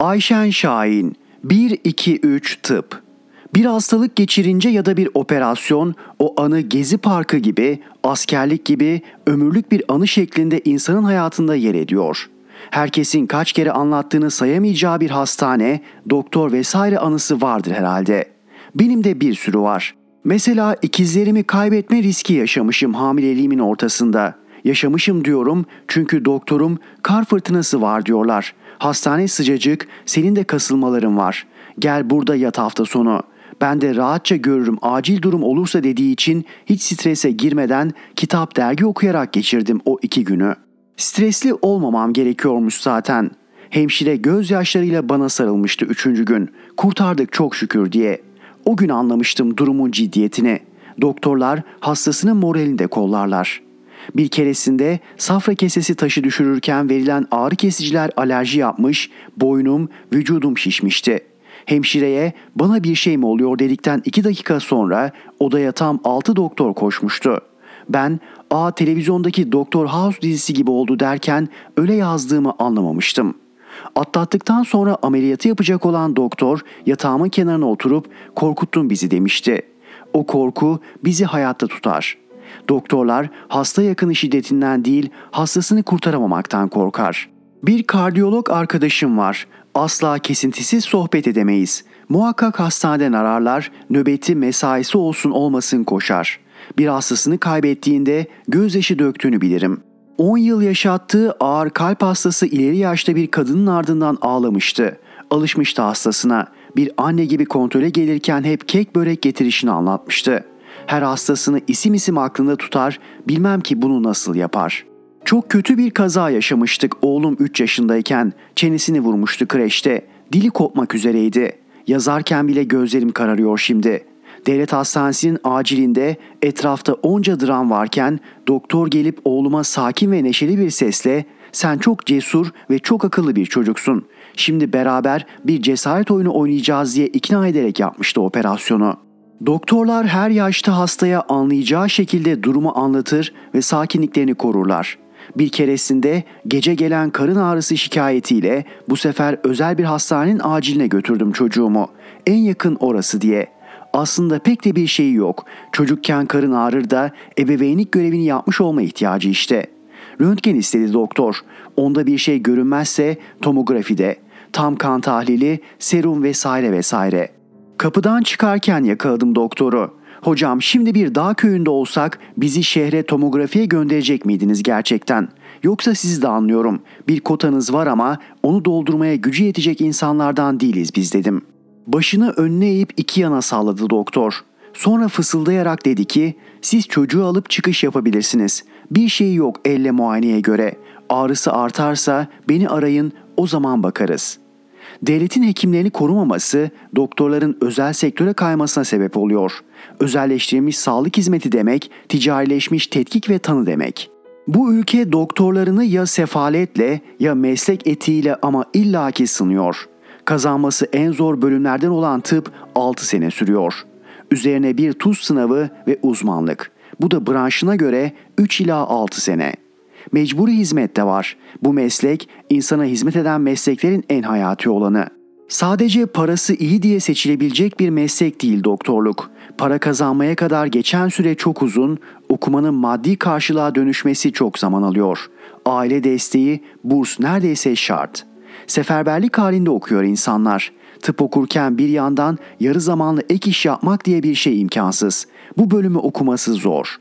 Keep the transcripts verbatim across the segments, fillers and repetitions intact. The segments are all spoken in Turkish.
Ayşen Şahin, bir iki üç Tıp. Bir hastalık geçirince ya da bir operasyon, o anı Gezi Parkı gibi, askerlik gibi, ömürlük bir anı şeklinde insanın hayatında yer ediyor. Herkesin kaç kere anlattığını sayamayacağı bir hastane, doktor vesaire anısı vardır herhalde. Benim de bir sürü var. Mesela ikizlerimi kaybetme riski yaşamışım hamileliğimin ortasında. Yaşamışım diyorum çünkü doktorum kar fırtınası var diyorlar. Hastane sıcacık, senin de kasılmaların var. Gel burada yat hafta sonu. Ben de rahatça görürüm acil durum olursa dediği için hiç strese girmeden kitap dergi okuyarak geçirdim o iki günü. Stresli olmamam gerekiyormuş zaten. Hemşire gözyaşlarıyla bana sarılmıştı üçüncü gün. Kurtardık çok şükür diye. O gün anlamıştım durumun ciddiyetini. Doktorlar hastasının moralini de kollarlar. Bir keresinde safra kesesi taşı düşürürken verilen ağrı kesiciler alerji yapmış, boynum, vücudum şişmişti. Hemşireye bana bir şey mi oluyor dedikten iki dakika sonra odaya tam altı doktor koşmuştu. Ben aa televizyondaki Doktor House dizisi gibi oldu derken öyle yazdığımı anlamamıştım. Atlattıktan sonra ameliyatı yapacak olan doktor yatağımın kenarına oturup korkuttun bizi demişti. O korku bizi hayatta tutar. Doktorlar hasta yakını şiddetinden değil hastasını kurtaramamaktan korkar. Bir kardiyolog arkadaşım var. Asla kesintisiz sohbet edemeyiz. Muhakkak hastaneden ararlar, nöbeti mesaisi olsun olmasın koşar. Bir hastasını kaybettiğinde gözyaşı döktüğünü bilirim. on yıl yaşattığı ağır kalp hastası ileri yaşta bir kadının ardından ağlamıştı. Alışmıştı hastasına. Bir anne gibi kontrole gelirken hep kek börek getirişini anlatmıştı. Her hastasını isim isim aklında tutar, bilmem ki bunu nasıl yapar. Çok kötü bir kaza yaşamıştık oğlum üç yaşındayken. Çenesini vurmuştu kreşte. Dili kopmak üzereydi. Yazarken bile gözlerim kararıyor şimdi. Devlet hastanesinin acilinde etrafta onca dram varken doktor gelip oğluma sakin ve neşeli bir sesle "Sen çok cesur ve çok akıllı bir çocuksun. Şimdi beraber bir cesaret oyunu oynayacağız" diye ikna ederek yapmıştı operasyonu. Doktorlar her yaşta hastaya anlayacağı şekilde durumu anlatır ve sakinliklerini korurlar. Bir keresinde gece gelen karın ağrısı şikayetiyle bu sefer özel bir hastanenin aciline götürdüm çocuğumu. En yakın orası diye. Aslında pek de bir şeyi yok. Çocukken karın ağrır da ebeveynlik görevini yapmış olma ihtiyacı işte. Röntgen istedi doktor. Onda bir şey görünmezse tomografide, tam kan tahlili, serum vesaire vesaire. Kapıdan çıkarken yakaladım doktoru. "Hocam şimdi bir dağ köyünde olsak bizi şehre tomografiye gönderecek miydiniz gerçekten? Yoksa sizi de anlıyorum. Bir kotanız var ama onu doldurmaya gücü yetecek insanlardan değiliz biz" dedim. Başını önüne eğip iki yana salladı doktor. Sonra fısıldayarak dedi ki "Siz çocuğu alıp çıkış yapabilirsiniz. Bir şey yok elle muayeneye göre. Ağrısı artarsa beni arayın, o zaman bakarız." Devletin hekimlerini korumaması doktorların özel sektöre kaymasına sebep oluyor. Özelleştirilmiş sağlık hizmeti demek, ticarileşmiş tetkik ve tanı demek. Bu ülke doktorlarını ya sefaletle ya meslek etiğiyle ama illaki sınıyor. Kazanması en zor bölümlerden olan tıp altı sene sürüyor. Üzerine bir tuz sınavı ve uzmanlık. Bu da branşına göre üç ila altı sene. Mecburi hizmet de var. Bu meslek insana hizmet eden mesleklerin en hayati olanı. Sadece parası iyi diye seçilebilecek bir meslek değil doktorluk. Para kazanmaya kadar geçen süre çok uzun, okumanın maddi karşılığa dönüşmesi çok zaman alıyor. Aile desteği, burs neredeyse şart. Seferberlik halinde okuyor insanlar. Tıp okurken bir yandan yarı zamanlı ek iş yapmak diye bir şey imkansız. Bu bölümü okuması zor.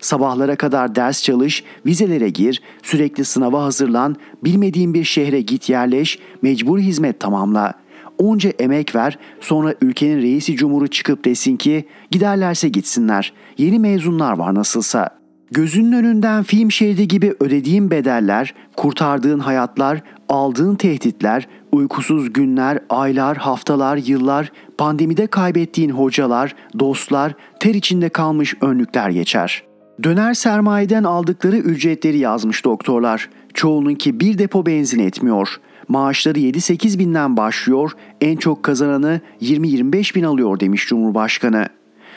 Sabahlara kadar ders çalış, vizelere gir, sürekli sınava hazırlan, bilmediğin bir şehre git yerleş, mecbur hizmet tamamla. Onca emek ver, sonra ülkenin reisi cumhuru çıkıp desin ki giderlerse gitsinler, yeni mezunlar var nasılsa. Gözünün önünden film şeridi gibi ödediğin bedeller, kurtardığın hayatlar, aldığın tehditler, uykusuz günler, aylar, haftalar, yıllar, pandemide kaybettiğin hocalar, dostlar, ter içinde kalmış önlükler geçer. Döner sermayeden aldıkları ücretleri yazmış doktorlar. Çoğununki bir depo benzin etmiyor. Maaşları yedi sekiz binden başlıyor, en çok kazananı yirmi yirmi beş bin alıyor demiş Cumhurbaşkanı.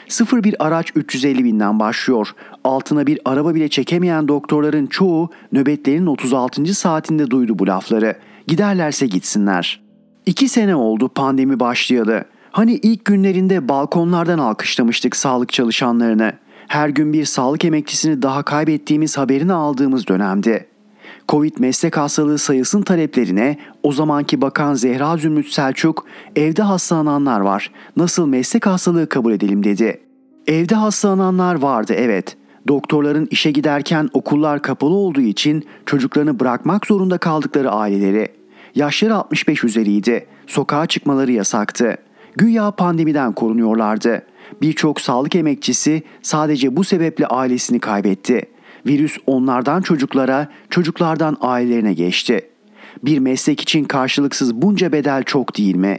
Sıfır bir araç üç yüz elli binden başlıyor. Altına bir araba bile çekemeyen doktorların çoğu nöbetlerinin otuz altıncı saatinde duydu bu lafları. Giderlerse gitsinler. İki sene oldu pandemi başlayalı. Hani ilk günlerinde balkonlardan alkışlamıştık sağlık çalışanlarını. Her gün bir sağlık emekçisini daha kaybettiğimiz haberini aldığımız dönemdi. Covid meslek hastalığı sayısının taleplerine o zamanki bakan Zehra Zümrüt Selçuk, "Evde hastalananlar var. Nasıl meslek hastalığı kabul edelim?" dedi. Evde hastalananlar vardı, evet. Doktorların işe giderken okullar kapalı olduğu için çocuklarını bırakmak zorunda kaldıkları aileleri. Yaşları altmış beş üzeriydi. Sokağa çıkmaları yasaktı. Güya pandemiden korunuyorlardı. Birçok sağlık emekçisi sadece bu sebeple ailesini kaybetti. Virüs onlardan çocuklara, çocuklardan ailelerine geçti. Bir meslek için karşılıksız bunca bedel çok değil mi?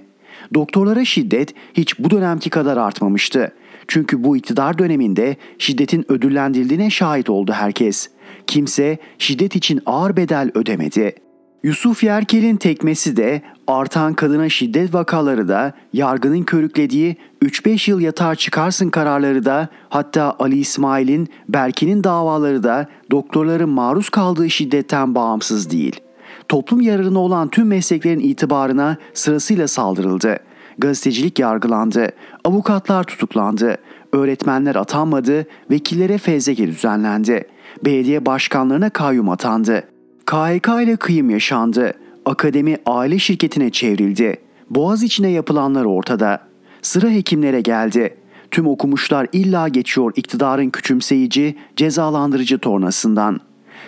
Doktorlara şiddet hiç bu dönemki kadar artmamıştı. Çünkü bu iktidar döneminde şiddetin ödüllendirildiğine şahit oldu herkes. Kimse şiddet için ağır bedel ödemedi. Yusuf Yerkel'in tekmesi de, artan kadına şiddet vakaları da, yargının körüklediği üç beş yıl yatar çıkarsın kararları da, hatta Ali İsmail'in, Berkin'in davaları da doktorların maruz kaldığı şiddetten bağımsız değil. Toplum yararına olan tüm mesleklerin itibarına sırasıyla saldırıldı. Gazetecilik yargılandı, avukatlar tutuklandı, öğretmenler atanmadı, vekillere fezleke düzenlendi, belediye başkanlarına kayyum atandı. K H K ile kıyım yaşandı. Akademi aile şirketine çevrildi. Boğaziçi'ne yapılanlar ortada. Sıra hekimlere geldi. Tüm okumuşlar illa geçiyor iktidarın küçümseyici, cezalandırıcı tornasından.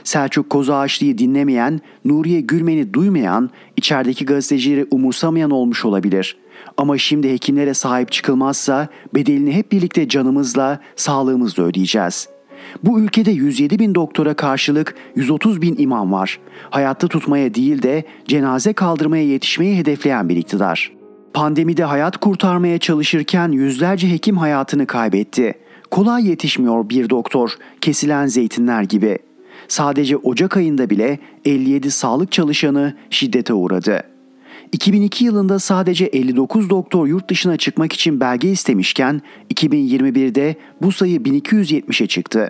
Selçuk Kozağaçlı'yı dinlemeyen, Nuriye Gülmen'i duymayan, içerideki gazetecileri umursamayan olmuş olabilir. Ama şimdi hekimlere sahip çıkılmazsa bedelini hep birlikte canımızla, sağlığımızla ödeyeceğiz. Bu ülkede yüz yedi bin doktora karşılık yüz otuz bin imam var. Hayatta tutmaya değil de cenaze kaldırmaya yetişmeyi hedefleyen bir iktidar. Pandemide hayat kurtarmaya çalışırken yüzlerce hekim hayatını kaybetti. Kolay yetişmiyor bir doktor, kesilen zeytinler gibi. Sadece Ocak ayında bile elli yedi sağlık çalışanı şiddete uğradı. iki bin iki yılında sadece elli dokuz doktor yurt dışına çıkmak için belge istemişken iki bin yirmi birde bu sayı bin iki yüz yetmişe çıktı.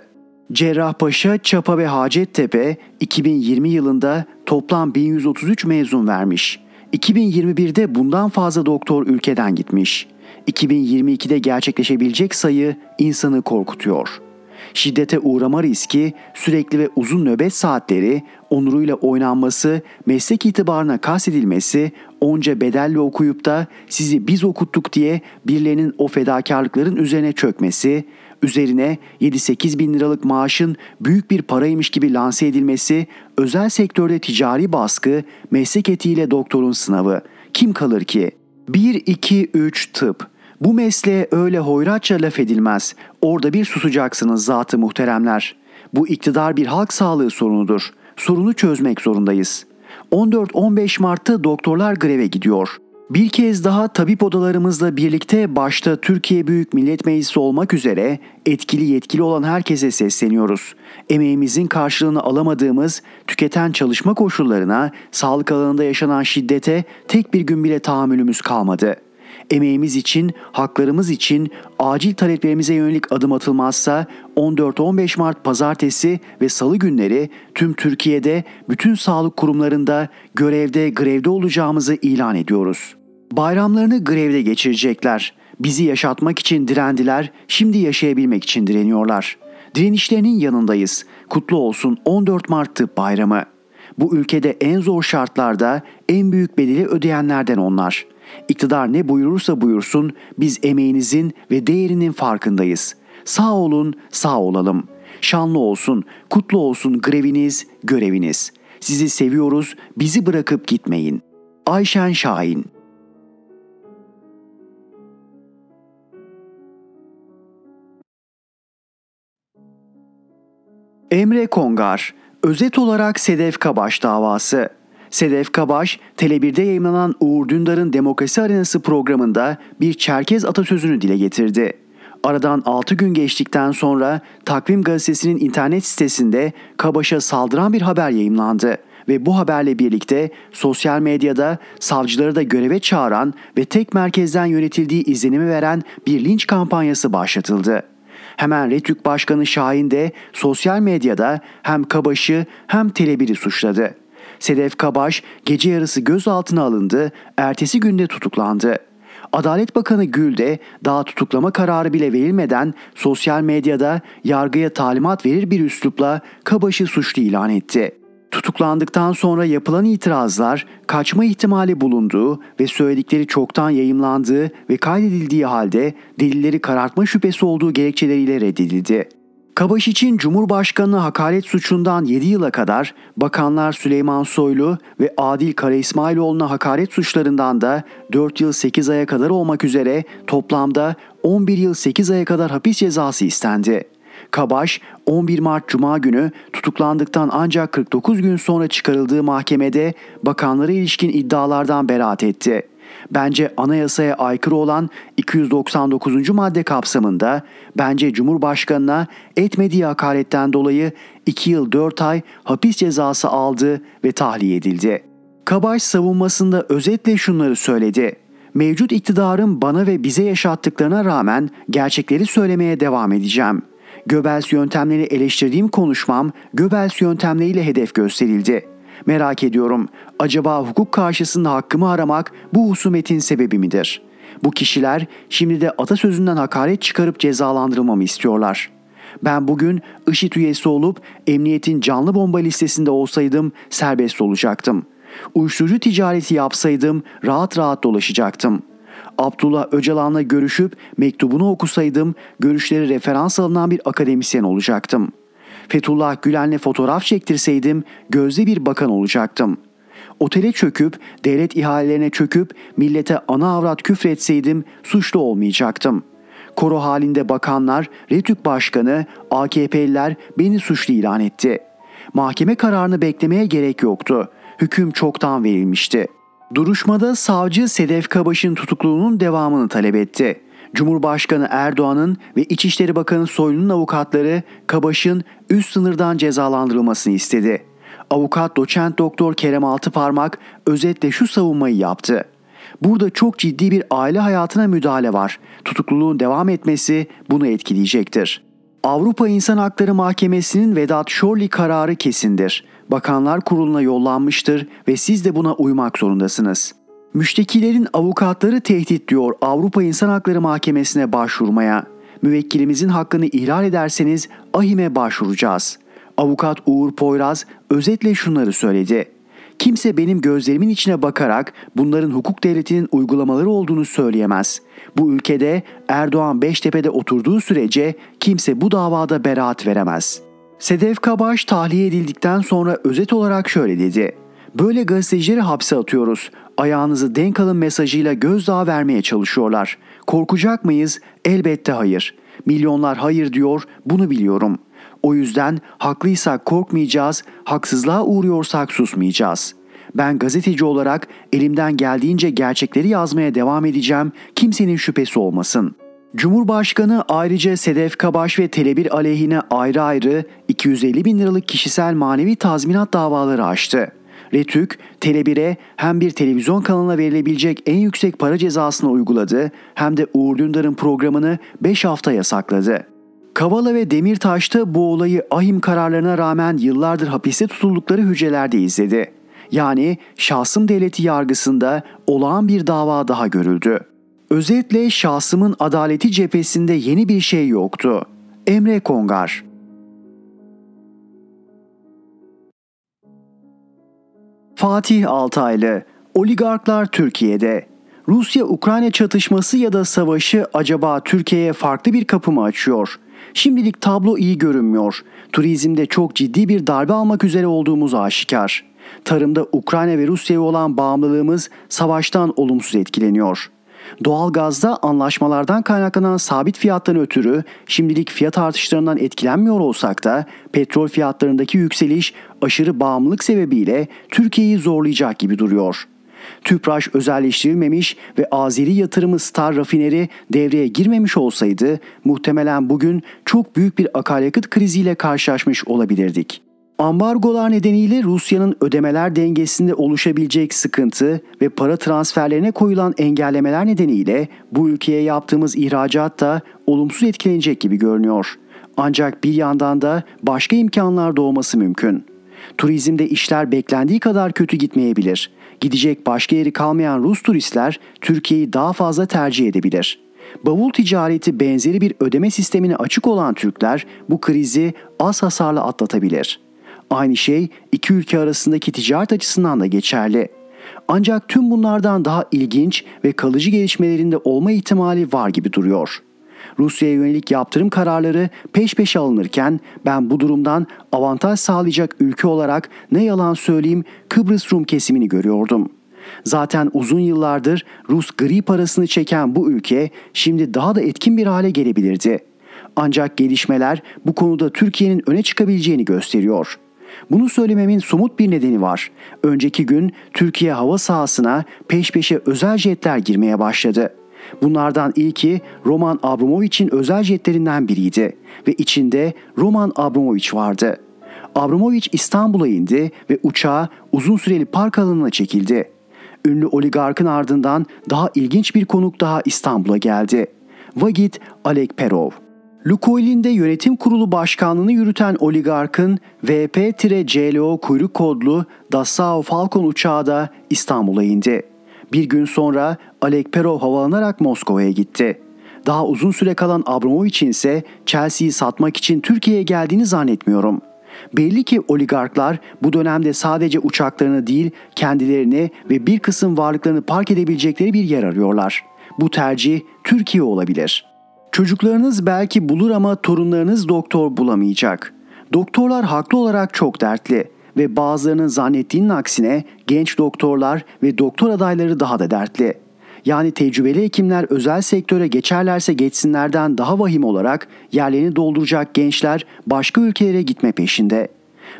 Cerrahpaşa, Çapa ve Hacettepe iki bin yirmi yılında toplam bin yüz otuz üç mezun vermiş. iki bin yirmi birde bundan fazla doktor ülkeden gitmiş. iki bin yirmi ikide gerçekleşebilecek sayı insanı korkutuyor. Şiddete uğrama riski, sürekli ve uzun nöbet saatleri, onuruyla oynanması, meslek itibarına kastedilmesi, onca bedelle okuyup da sizi biz okuttuk diye birilerinin o fedakarlıkların üzerine çökmesi, üzerine yedi sekiz bin liralık maaşın büyük bir paraymış gibi lanse edilmesi, özel sektörde ticari baskı, meslek etiğiyle doktorun sınavı. Kim kalır ki? bir iki üç tıp. Bu mesleğe öyle hoyratça laf edilmez. Orada bir susacaksınız zat-ı muhteremler. Bu iktidar bir halk sağlığı sorunudur. Sorunu çözmek zorundayız. on dört on beş Mart'ta doktorlar greve gidiyor. Bir kez daha tabip odalarımızla birlikte başta Türkiye Büyük Millet Meclisi olmak üzere etkili yetkili olan herkese sesleniyoruz. Emeğimizin karşılığını alamadığımız, tüketen çalışma koşullarına, sağlık alanında yaşanan şiddete tek bir gün bile tahammülümüz kalmadı. Emeğimiz için, haklarımız için acil taleplerimize yönelik adım atılmazsa on dört on beş Mart pazartesi ve salı günleri tüm Türkiye'de bütün sağlık kurumlarında görevde, grevde olacağımızı ilan ediyoruz. Bayramlarını grevde geçirecekler. Bizi yaşatmak için direndiler, şimdi yaşayabilmek için direniyorlar. Direnişlerinin yanındayız. Kutlu olsun on dört Mart Tıp Bayramı. Bu ülkede en zor şartlarda en büyük bedeli ödeyenlerden onlar. İktidar ne buyurursa buyursun biz emeğinizin ve değerinin farkındayız. Sağ olun, sağ olalım. Şanlı olsun, kutlu olsun greviniz, göreviniz. Sizi seviyoruz, bizi bırakıp gitmeyin. Ayşen Şahin. Emre Kongar. Özet olarak Sedef Kabaş davası. Sedef Kabaş, Telebir'de yayımlanan Uğur Dündar'ın Demokrasi Arenası programında bir Çerkez atasözünü dile getirdi. Aradan altı gün geçtikten sonra Takvim Gazetesi'nin internet sitesinde Kabaş'a saldıran bir haber yayımlandı ve bu haberle birlikte sosyal medyada savcıları da göreve çağıran ve tek merkezden yönetildiği izlenimi veren bir linç kampanyası başlatıldı. Hemen RTÜK Başkanı Şahin de sosyal medyada hem Kabaş'ı hem Telebir'i suçladı. Sedef Kabaş gece yarısı gözaltına alındı, ertesi günde tutuklandı. Adalet Bakanı Gül de daha tutuklama kararı bile verilmeden sosyal medyada yargıya talimat verir bir üslupla Kabaş'ı suçlu ilan etti. Tutuklandıktan sonra yapılan itirazlar kaçma ihtimali bulunduğu ve söyledikleri çoktan yayımlandığı ve kaydedildiği halde delilleri karartma şüphesi olduğu gerekçeleriyle reddedildi. Kabaş için Cumhurbaşkanı'na hakaret suçundan yedi yıla kadar, bakanlar Süleyman Soylu ve Adil Karaismailoğlu'na hakaret suçlarından da dört yıl sekiz aya kadar olmak üzere toplamda on bir yıl sekiz aya kadar hapis cezası istendi. Kabaş, on bir Mart Cuma günü tutuklandıktan ancak kırk dokuz gün sonra çıkarıldığı mahkemede bakanlara ilişkin iddialardan beraat etti. Bence anayasaya aykırı olan iki yüz doksan dokuzuncu madde kapsamında bence Cumhurbaşkanı'na etmediği hakaretten dolayı iki yıl dört ay hapis cezası aldı ve tahliye edildi. Kabaş savunmasında özetle şunları söyledi. Mevcut iktidarın bana ve bize yaşattıklarına rağmen gerçekleri söylemeye devam edeceğim. Göbels yöntemlerini eleştirdiğim konuşmam Göbels yöntemleriyle hedef gösterildi. Merak ediyorum, acaba hukuk karşısında hakkımı aramak bu husumetin sebebi midir? Bu kişiler şimdi de atasözünden hakaret çıkarıp cezalandırılmamı istiyorlar. Ben bugün IŞİD üyesi olup emniyetin canlı bomba listesinde olsaydım serbest olacaktım. Uyuşturucu ticareti yapsaydım rahat rahat dolaşacaktım. Abdullah Öcalan'la görüşüp mektubunu okusaydım görüşleri referans alınan bir akademisyen olacaktım. Fethullah Gülen'le fotoğraf çektirseydim gözde bir bakan olacaktım. Otele çöküp, devlet ihalelerine çöküp, millete ana avrat küfretseydim suçlu olmayacaktım. Koro halinde bakanlar, RTÜK Başkanı, A K P'liler beni suçlu ilan etti. Mahkeme kararını beklemeye gerek yoktu. Hüküm çoktan verilmişti. Duruşmada savcı Sedef Kabaş'ın tutukluluğunun devamını talep etti. Cumhurbaşkanı Erdoğan'ın ve İçişleri Bakanı Soylu'nun avukatları Kabaş'ın üst sınırdan cezalandırılmasını istedi. Avukat doçent doktor Kerem Altıparmak özetle şu savunmayı yaptı. Burada çok ciddi bir aile hayatına müdahale var. Tutukluluğun devam etmesi bunu etkileyecektir. Avrupa İnsan Hakları Mahkemesi'nin Vedat Şorli kararı kesindir. Bakanlar Kurulu'na yollanmıştır ve siz de buna uymak zorundasınız. Müştekilerin avukatları tehditliyor Avrupa İnsan Hakları Mahkemesi'ne başvurmaya. Müvekkilimizin hakkını ihlal ederseniz AİHM'e başvuracağız. Avukat Uğur Poyraz özetle şunları söyledi. Kimse benim gözlerimin içine bakarak bunların hukuk devletinin uygulamaları olduğunu söyleyemez. Bu ülkede Erdoğan Beştepe'de oturduğu sürece kimse bu davada beraat veremez. Sedef Kabaş tahliye edildikten sonra özet olarak şöyle dedi. Böyle gazetecileri hapse atıyoruz. Ayağınızı denk alın mesajıyla gözdağı vermeye çalışıyorlar. Korkacak mıyız? Elbette hayır. Milyonlar hayır diyor, bunu biliyorum. O yüzden haklıysak korkmayacağız, haksızlığa uğruyorsak susmayacağız. Ben gazeteci olarak elimden geldiğince gerçekleri yazmaya devam edeceğim, kimsenin şüphesi olmasın. Cumhurbaşkanı ayrıca Sedef Kabaş ve Telebir aleyhine ayrı ayrı iki yüz elli bin liralık kişisel manevi tazminat davaları açtı. RTÜK, Telebir'e hem bir televizyon kanalına verilebilecek en yüksek para cezasını uyguladı hem de Uğur Dündar'ın programını beş hafta yasakladı. Kavala ve Demirtaş'ta bu olayı AİHM kararlarına rağmen yıllardır hapiste tutuldukları hücrelerde izledi. Yani şahsım devleti yargısında olağan bir dava daha görüldü. Özetle şahsımın adaleti cephesinde yeni bir şey yoktu. Emre Kongar. Fatih Altaylı, oligarklar Türkiye'de. Rusya-Ukrayna çatışması ya da savaşı acaba Türkiye'ye farklı bir kapı mı açıyor? Şimdilik tablo iyi görünmüyor. Turizmde çok ciddi bir darbe almak üzere olduğumuz aşikar. Tarımda Ukrayna ve Rusya'ya olan bağımlılığımız savaştan olumsuz etkileniyor. Doğalgazda anlaşmalardan kaynaklanan sabit fiyattan ötürü şimdilik fiyat artışlarından etkilenmiyor olsak da petrol fiyatlarındaki yükseliş aşırı bağımlılık sebebiyle Türkiye'yi zorlayacak gibi duruyor. Tüpraş özelleştirilmemiş ve Azeri yatırımı Star Rafineri devreye girmemiş olsaydı muhtemelen bugün çok büyük bir akaryakıt kriziyle karşılaşmış olabilirdik. Ambargolar nedeniyle Rusya'nın ödemeler dengesinde oluşabilecek sıkıntı ve para transferlerine koyulan engellemeler nedeniyle bu ülkeye yaptığımız ihracat da olumsuz etkilenecek gibi görünüyor. Ancak bir yandan da başka imkanlar doğması mümkün. Turizmde işler beklendiği kadar kötü gitmeyebilir. Gidecek başka yeri kalmayan Rus turistler Türkiye'yi daha fazla tercih edebilir. Bavul ticareti benzeri bir ödeme sistemine açık olan Türkler bu krizi az hasarla atlatabilir. Aynı şey iki ülke arasındaki ticaret açısından da geçerli. Ancak tüm bunlardan daha ilginç ve kalıcı gelişmelerinde olma ihtimali var gibi duruyor. Rusya'ya yönelik yaptırım kararları peş peşe alınırken ben bu durumdan avantaj sağlayacak ülke olarak ne yalan söyleyeyim Kıbrıs Rum kesimini görüyordum. Zaten uzun yıllardır Rus gri parasını çeken bu ülke şimdi daha da etkin bir hale gelebilirdi. Ancak gelişmeler bu konuda Türkiye'nin öne çıkabileceğini gösteriyor. Bunu söylememin somut bir nedeni var. Önceki gün Türkiye hava sahasına peş peşe özel jetler girmeye başladı. Bunlardan ilki Roman Abramovich'in özel jetlerinden biriydi ve içinde Roman Abramovich vardı. Abramovich İstanbul'a indi ve uçağı uzun süreli park alanına çekildi. Ünlü oligarkın ardından daha ilginç bir konuk daha İstanbul'a geldi. Vagit Alekperov. Lukoil'inde yönetim kurulu başkanlığını yürüten oligarkın V P C L O kuyruk kodlu Dassault Falcon uçağı da İstanbul'a indi. Bir gün sonra Alekperov havalanarak Moskova'ya gitti. Daha uzun süre kalan Abramovich'in ise Chelsea'yi satmak için Türkiye'ye geldiğini zannetmiyorum. Belli ki oligarklar bu dönemde sadece uçaklarını değil kendilerini ve bir kısım varlıklarını park edebilecekleri bir yer arıyorlar. Bu tercih Türkiye olabilir. Çocuklarınız belki bulur ama torunlarınız doktor bulamayacak. Doktorlar haklı olarak çok dertli ve bazılarının zannettiğinin aksine genç doktorlar ve doktor adayları daha da dertli. Yani tecrübeli hekimler özel sektöre geçerlerse geçsinlerden daha vahim olarak yerlerini dolduracak gençler başka ülkelere gitme peşinde.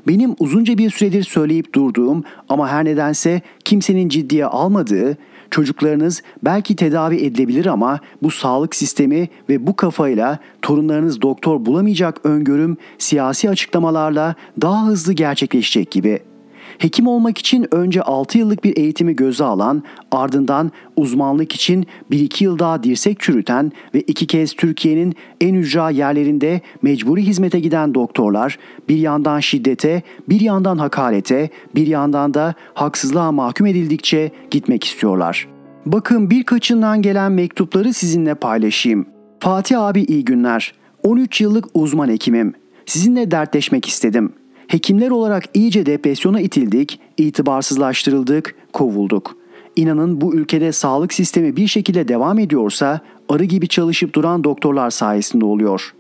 Benim uzunca bir süredir söyleyip durduğum ama her nedense kimsenin ciddiye almadığı çocuklarınız belki tedavi edilebilir ama bu sağlık sistemi ve bu kafayla torunlarınız doktor bulamayacak öngörüm siyasi açıklamalarla daha hızlı gerçekleşecek gibi. Hekim olmak için önce altı yıllık bir eğitimi göze alan, ardından uzmanlık için bir iki yıl daha dirsek çürüten ve iki kez Türkiye'nin en ücra yerlerinde mecburi hizmete giden doktorlar, bir yandan şiddete, bir yandan hakarete, bir yandan da haksızlığa mahkum edildikçe gitmek istiyorlar. Bakın birkaçından gelen mektupları sizinle paylaşayım. Fatih abi iyi günler. on üç yıllık uzman hekimim. Sizinle dertleşmek istedim. Hekimler olarak iyice depresyona itildik, itibarsızlaştırıldık, kovulduk. İnanın bu ülkede sağlık sistemi bir şekilde devam ediyorsa arı gibi çalışıp duran doktorlar sayesinde oluyor.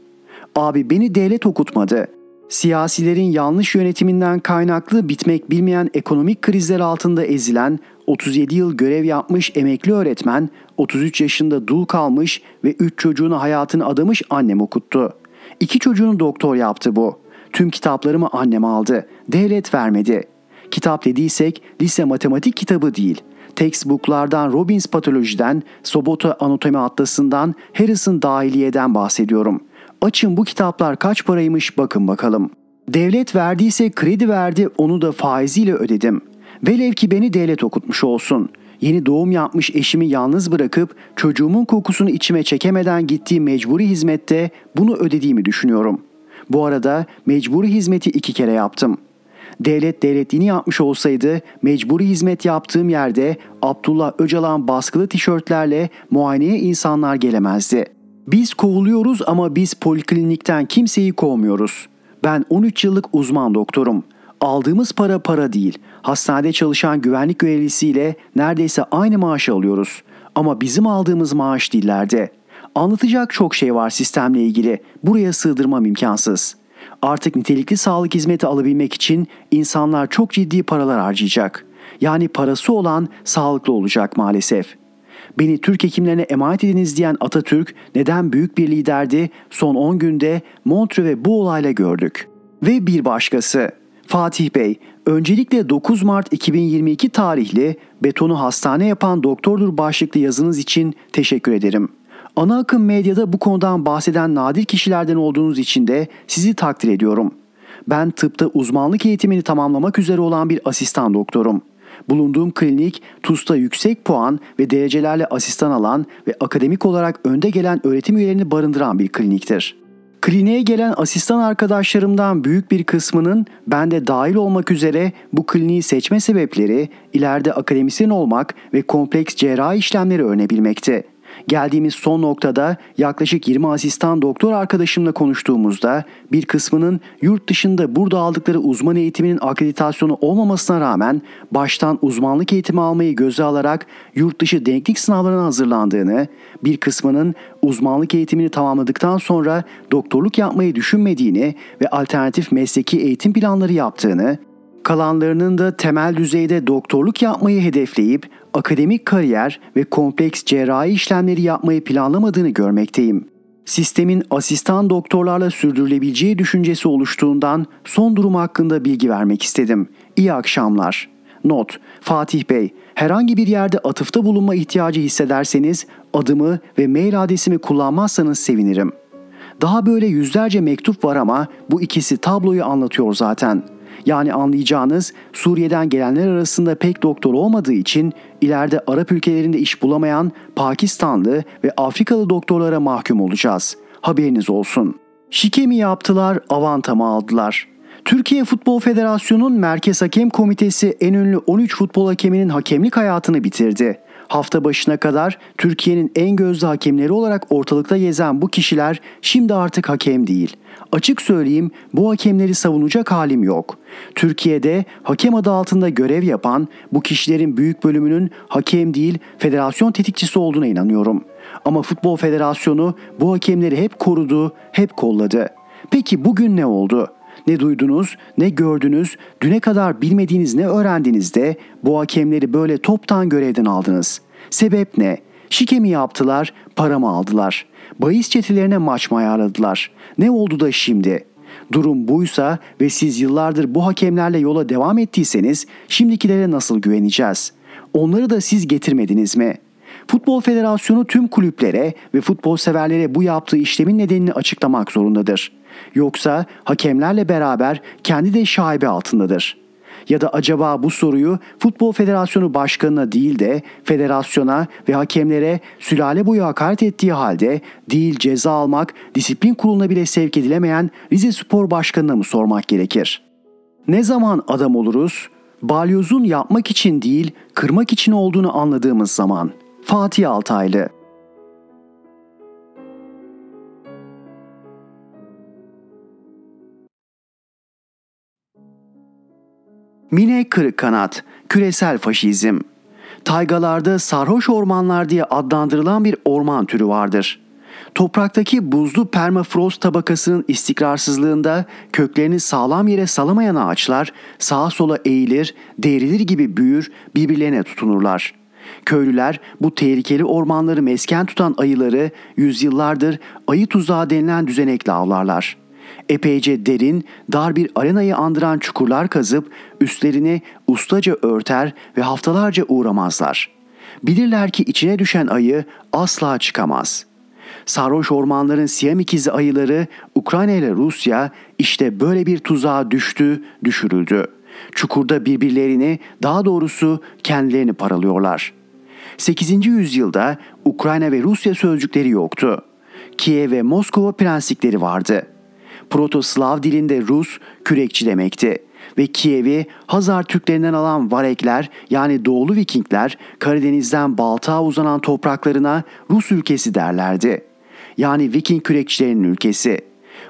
Abi beni devlet okutmadı. Siyasilerin yanlış yönetiminden kaynaklı bitmek bilmeyen ekonomik krizler altında ezilen, otuz yedi yıl görev yapmış emekli öğretmen, otuz üç yaşında dul kalmış ve üç çocuğuna hayatını adamış annem okuttu. iki çocuğunu doktor yaptı bu. Tüm kitaplarımı annem aldı. Devlet vermedi. Kitap dediysek lise matematik kitabı değil. Textbooklardan Robbins Patoloji'den, Sobota Anatomi Atlası'ndan, Harrison Dahiliye'den bahsediyorum. Açın bu kitaplar kaç paraymış bakın bakalım. Devlet verdiyse kredi verdi, onu da faiziyle ödedim. Velev ki beni devlet okutmuş olsun. Yeni doğum yapmış eşimi yalnız bırakıp çocuğumun kokusunu içime çekemeden gittiği mecburi hizmette bunu ödediğimi düşünüyorum. Bu arada mecburi hizmeti iki kere yaptım. Devlet devletliğini yapmış olsaydı mecburi hizmet yaptığım yerde Abdullah Öcalan baskılı tişörtlerle muayeneye insanlar gelemezdi. Biz kovuluyoruz ama biz poliklinikten kimseyi kovmuyoruz. Ben on üç yıllık uzman doktorum. Aldığımız para para değil. Hastanede çalışan güvenlik görevlisiyle neredeyse aynı maaşı alıyoruz. Ama bizim aldığımız maaş dillerde. Anlatacak çok şey var sistemle ilgili. Buraya sığdırmam imkansız. Artık nitelikli sağlık hizmeti alabilmek için insanlar çok ciddi paralar harcayacak. Yani parası olan sağlıklı olacak maalesef. Beni Türk hekimlerine emanet ediniz diyen Atatürk neden büyük bir liderdi? Son on günde Montre ve bu olayla gördük. Ve bir başkası. Fatih Bey, öncelikle dokuz Mart iki bin yirmi iki tarihli betonu hastane yapan doktordur başlıklı yazınız için teşekkür ederim. Ana akım medyada bu konudan bahseden nadir kişilerden olduğunuz için de sizi takdir ediyorum. Ben tıpta uzmanlık eğitimini tamamlamak üzere olan bir asistan doktorum. Bulunduğum klinik TUS'ta yüksek puan ve derecelerle asistan alan ve akademik olarak önde gelen öğretim üyelerini barındıran bir kliniktir. Kliniğe gelen asistan arkadaşlarımdan büyük bir kısmının ben de dahil olmak üzere bu kliniği seçme sebepleri ileride akademisyen olmak ve kompleks cerrahi işlemleri öğrenebilmekti. Geldiğimiz son noktada yaklaşık yirmi asistan doktor arkadaşımla konuştuğumuzda bir kısmının yurt dışında burada aldıkları uzman eğitiminin akreditasyonu olmamasına rağmen baştan uzmanlık eğitimi almayı göze alarak yurt dışı denklik sınavlarına hazırlandığını, bir kısmının uzmanlık eğitimini tamamladıktan sonra doktorluk yapmayı düşünmediğini ve alternatif mesleki eğitim planları yaptığını, kalanlarının da temel düzeyde doktorluk yapmayı hedefleyip akademik kariyer ve kompleks cerrahi işlemleri yapmayı planlamadığını görmekteyim. Sistemin asistan doktorlarla sürdürülebileceği düşüncesi oluştuğundan son durum hakkında bilgi vermek istedim. İyi akşamlar. Not: Fatih Bey, herhangi bir yerde atıfta bulunma ihtiyacı hissederseniz adımı ve mail adresimi kullanmazsanız sevinirim. Daha böyle yüzlerce mektup var ama bu ikisi tabloyu anlatıyor zaten. Yani anlayacağınız Suriye'den gelenler arasında pek doktor olmadığı için ileride Arap ülkelerinde iş bulamayan Pakistanlı ve Afrikalı doktorlara mahkum olacağız. Haberiniz olsun. Şike mi yaptılar, avanta mı aldılar? Türkiye Futbol Federasyonu'nun Merkez Hakem Komitesi en ünlü on üç futbol hakeminin hakemlik hayatını bitirdi. Hafta başına kadar Türkiye'nin en gözde hakemleri olarak ortalıkta gezen bu kişiler şimdi artık hakem değil. Açık söyleyeyim, bu hakemleri savunacak halim yok. Türkiye'de hakem adı altında görev yapan bu kişilerin büyük bölümünün hakem değil, federasyon tetikçisi olduğuna inanıyorum. Ama Futbol Federasyonu bu hakemleri hep korudu, hep kolladı. Peki bugün ne oldu? Ne duydunuz, ne gördünüz, düne kadar bilmediğiniz ne öğrendiniz de bu hakemleri böyle toptan görevden aldınız? Sebep ne? Şike mi yaptılar, para mı aldılar? Bahis çetelerine maç mı ayarladılar? Ne oldu da şimdi? Durum buysa ve siz yıllardır bu hakemlerle yola devam ettiyseniz şimdikilere nasıl güveneceğiz? Onları da siz getirmediniz mi? Futbol Federasyonu tüm kulüplere ve futbol severlere bu yaptığı işlemin nedenini açıklamak zorundadır. Yoksa hakemlerle beraber kendi de şaibe altındadır. Ya da acaba bu soruyu Futbol Federasyonu Başkanı'na değil de federasyona ve hakemlere sülale boyu hakaret ettiği halde değil ceza almak, disiplin kuruluna bile sevk edilemeyen Rize Spor Başkanı'na mı sormak gerekir? Ne zaman adam oluruz? Balyozun yapmak için değil, kırmak için olduğunu anladığımız zaman. Fatih Altaylı. Mine Kırıkkanat, küresel faşizm. Taygalarda sarhoş ormanlar diye adlandırılan bir orman türü vardır. Topraktaki buzlu permafrost tabakasının istikrarsızlığında köklerini sağlam yere salamayan ağaçlar sağa sola eğilir, devrilir gibi büyür, birbirlerine tutunurlar. Köylüler bu tehlikeli ormanları mesken tutan ayıları yüzyıllardır ayı tuzağı denilen düzenekle avlarlar. Epeyce derin, dar bir arenayı andıran çukurlar kazıp üstlerini ustaca örter ve haftalarca uğramazlar. Bilirler ki içine düşen ayı asla çıkamaz. Sarhoş ormanların Siyam ikizi ayıları Ukrayna ile Rusya işte böyle bir tuzağa düştü, düşürüldü. Çukurda birbirlerini, daha doğrusu kendilerini paralıyorlar. sekizinci yüzyılda Ukrayna ve Rusya sözcükleri yoktu. Kiev ve Moskova prenslikleri vardı. Proto-Slav dilinde Rus, kürekçi demekti ve Kiev'i Hazar Türklerinden alan Varekler yani Doğulu Vikingler Karadeniz'den Baltık'a uzanan topraklarına Rus ülkesi derlerdi. Yani Viking kürekçilerinin ülkesi.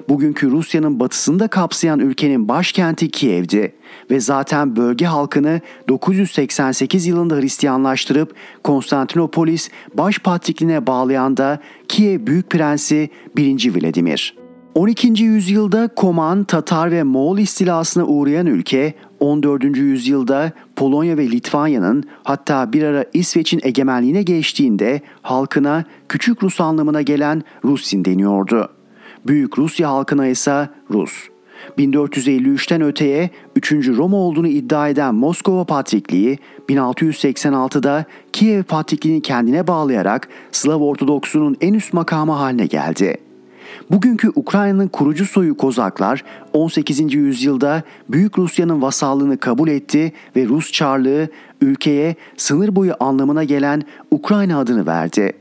Bugünkü Rusya'nın batısını da kapsayan ülkenin başkenti Kiev'di ve zaten bölge halkını dokuz yüz seksen sekiz yılında Hristiyanlaştırıp Konstantinopolis başpatrikliğine bağlayan da Kiev Büyük Prensi birinci. Vladimir. on ikinci yüzyılda Koman, Tatar ve Moğol istilasına uğrayan ülke, on dördüncü yüzyılda Polonya ve Litvanya'nın hatta bir ara İsveç'in egemenliğine geçtiğinde halkına Küçük Rus anlamına gelen Rusin deniyordu. Büyük Rusya halkına ise Rus. bin dört yüz elli üçten öteye üçüncü Roma olduğunu iddia eden Moskova Patrikliği, bin altı yüz seksen altıda Kiev Patrikliğini kendine bağlayarak Slav Ortodoksunun en üst makamı haline geldi. Bugünkü Ukrayna'nın kurucu soyu Kozaklar on sekizinci yüzyılda Büyük Rusya'nın vasallığını kabul etti ve Rus Çarlığı ülkeye sınır boyu anlamına gelen Ukrayna adını verdi.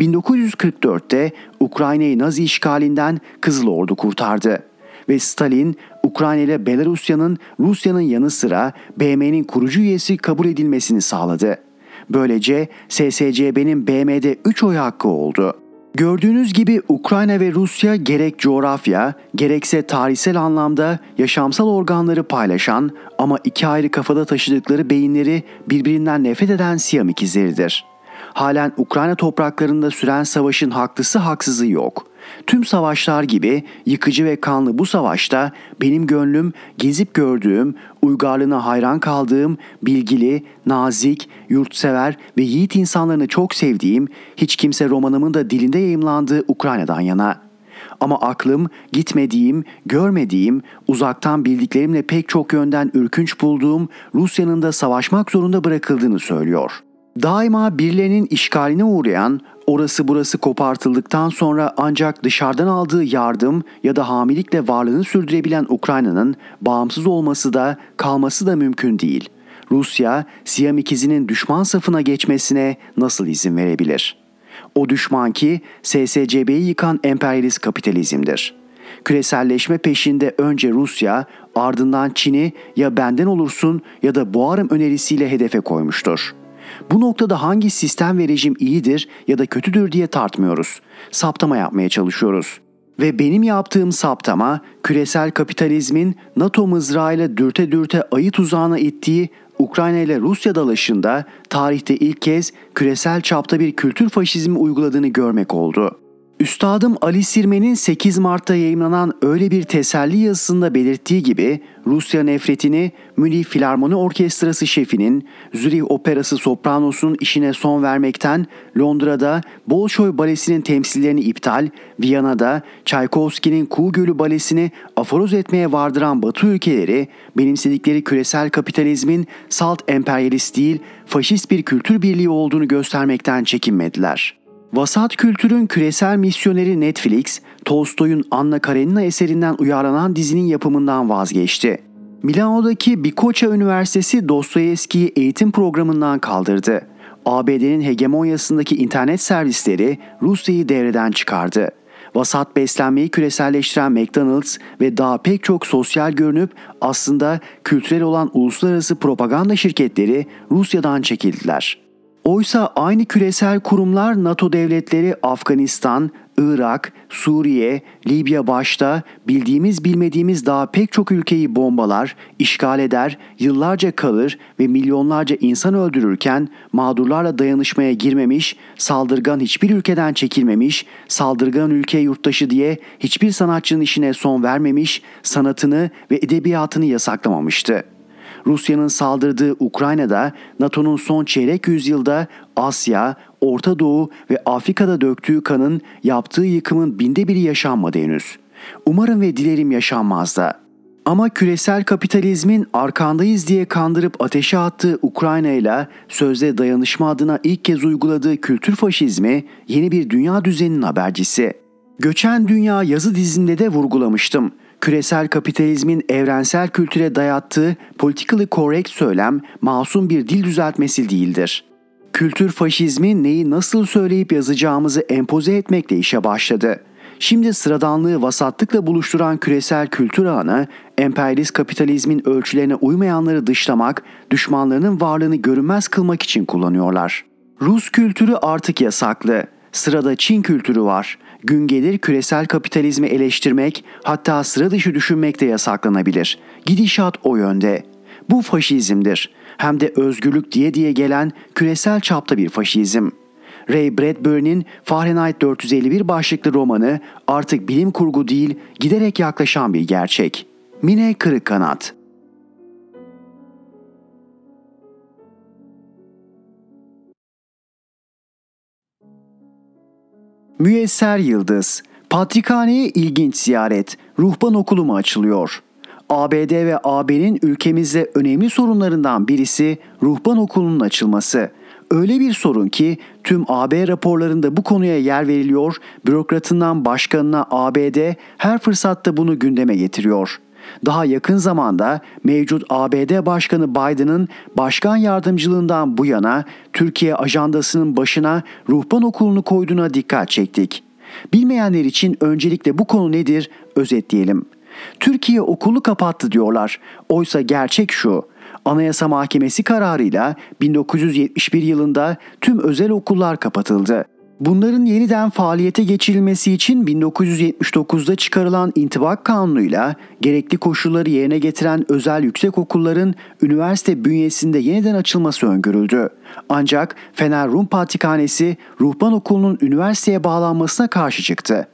bin dokuz yüz kırk dörtte Ukrayna'yı Nazi işgalinden Kızıl Ordu kurtardı ve Stalin Ukrayna ile Belarusya'nın Rusya'nın yanı sıra B M'nin kurucu üyesi kabul edilmesini sağladı. Böylece S S C B'nin B M'de üç oy hakkı oldu. Gördüğünüz gibi Ukrayna ve Rusya gerek coğrafya, gerekse tarihsel anlamda yaşamsal organları paylaşan ama iki ayrı kafada taşıdıkları beyinleri birbirinden nefret eden Siyam ikizleridir. Halen Ukrayna topraklarında süren savaşın haklısı haksızı yok. Tüm savaşlar gibi yıkıcı ve kanlı bu savaşta benim gönlüm gezip gördüğüm, uygarlığına hayran kaldığım, bilgili, nazik, yurtsever ve yiğit insanlarını çok sevdiğim, hiç kimse romanımın da dilinde yayımlandığı Ukrayna'dan yana. Ama aklım gitmediğim, görmediğim, uzaktan bildiklerimle pek çok yönden ürkünç bulduğum Rusya'nın da savaşmak zorunda bırakıldığını söylüyor. Daima birilerinin işgaline uğrayan, orası burası kopartıldıktan sonra ancak dışarıdan aldığı yardım ya da hamilelikle varlığını sürdürebilen Ukrayna'nın bağımsız olması da kalması da mümkün değil. Rusya, Siyam ikizinin düşman safına geçmesine nasıl izin verebilir? O düşman ki S S C B'yi yıkan emperyalist kapitalizmdir. Küreselleşme peşinde önce Rusya, ardından Çin'i ya benden olursun ya da boğarım önerisiyle hedefe koymuştur. Bu noktada hangi sistem ve rejim iyidir ya da kötüdür diye tartmıyoruz. Saptama yapmaya çalışıyoruz. Ve benim yaptığım saptama küresel kapitalizmin NATO mızrağıyla dürte dürte ayı tuzağına ittiği Ukrayna ile Rusya dalaşında tarihte ilk kez küresel çapta bir kültür faşizmi uyguladığını görmek oldu. Üstadım Ali Sirmen'in sekiz Mart'ta yayımlanan öyle bir teselli yazısında belirttiği gibi Rusya nefretini Münih Filarmoni Orkestrası şefinin, Zürih Operası sopranosunun işine son vermekten Londra'da Bolşoy Balesi'nin temsillerini iptal, Viyana'da Çaykovski'nin Kuğu Gölü Balesi'ni aforoz etmeye vardıran Batı ülkeleri benimsedikleri küresel kapitalizmin salt emperyalist değil faşist bir kültür birliği olduğunu göstermekten çekinmediler. Vasat kültürün küresel misyoneri Netflix, Tolstoy'un Anna Karenina eserinden uyarlanan dizinin yapımından vazgeçti. Milano'daki Bicocca Üniversitesi Dostoyevski'yi eğitim programından kaldırdı. A B D'nin hegemonyasındaki internet servisleri Rusya'yı devreden çıkardı. Vasat beslenmeyi küreselleştiren McDonald's ve daha pek çok sosyal görünüp aslında kültürel olan uluslararası propaganda şirketleri Rusya'dan çekildiler. Oysa aynı küresel kurumlar NATO devletleri Afganistan, Irak, Suriye, Libya başta bildiğimiz bilmediğimiz daha pek çok ülkeyi bombalar, işgal eder, yıllarca kalır ve milyonlarca insan öldürürken mağdurlarla dayanışmaya girmemiş, saldırgan hiçbir ülkeden çekilmemiş, saldırgan ülke yurttaşı diye hiçbir sanatçının işine son vermemiş, sanatını ve edebiyatını yasaklamamıştı. Rusya'nın saldırdığı Ukrayna'da NATO'nun son çeyrek yüzyılda Asya, Orta Doğu ve Afrika'da döktüğü kanın yaptığı yıkımın binde biri yaşanmadı henüz. Umarım ve dilerim yaşanmaz da. Ama küresel kapitalizmin arkandayız diye kandırıp ateşe attığı Ukrayna'yla sözde dayanışma adına ilk kez uyguladığı kültür faşizmi yeni bir dünya düzeninin habercisi. Göçen Dünya yazı dizimde de vurgulamıştım. Küresel kapitalizmin evrensel kültüre dayattığı politically correct söylem masum bir dil düzeltmesi değildir. Kültür faşizmi neyi nasıl söyleyip yazacağımızı empoze etmekle işe başladı. Şimdi sıradanlığı vasatlıkla buluşturan küresel kültür ağını emperyalist kapitalizmin ölçülerine uymayanları dışlamak, düşmanlarının varlığını görünmez kılmak için kullanıyorlar. Rus kültürü artık yasaklı. Sırada Çin kültürü var. Gün gelir küresel kapitalizmi eleştirmek, hatta sıra dışı düşünmek de yasaklanabilir. Gidişat o yönde. Bu faşizmdir. Hem de özgürlük diye diye gelen küresel çapta bir faşizm. Ray Bradbury'nin Fahrenheit dört yüz elli bir başlıklı romanı artık bilim kurgu değil, giderek yaklaşan bir gerçek. Mine Kırıkkanat. Müyesser Yıldız, Patrikhane'ye ilginç ziyaret, ruhban okulu mu açılıyor? A B D ve A B'nin ülkemizde önemli sorunlarından birisi ruhban okulunun açılması. Öyle bir sorun ki tüm A B raporlarında bu konuya yer veriliyor, bürokratından başkanına A B D her fırsatta bunu gündeme getiriyor. Daha yakın zamanda mevcut A B D Başkanı Biden'ın başkan yardımcılığından bu yana Türkiye ajandasının başına ruhban okulunu koyduğuna dikkat çektik. Bilmeyenler için öncelikle bu konu nedir özetleyelim. Türkiye okulu kapattı diyorlar. Oysa gerçek şu: Anayasa Mahkemesi kararıyla bin dokuz yüz yetmiş bir yılında tüm özel okullar kapatıldı. Bunların yeniden faaliyete geçirilmesi için bin dokuz yüz yetmiş dokuzda çıkarılan intibak kanunuyla gerekli koşulları yerine getiren özel yüksekokulların üniversite bünyesinde yeniden açılması öngörüldü. Ancak Fener Rum Patrikhanesi ruhban okulunun üniversiteye bağlanmasına karşı çıktı.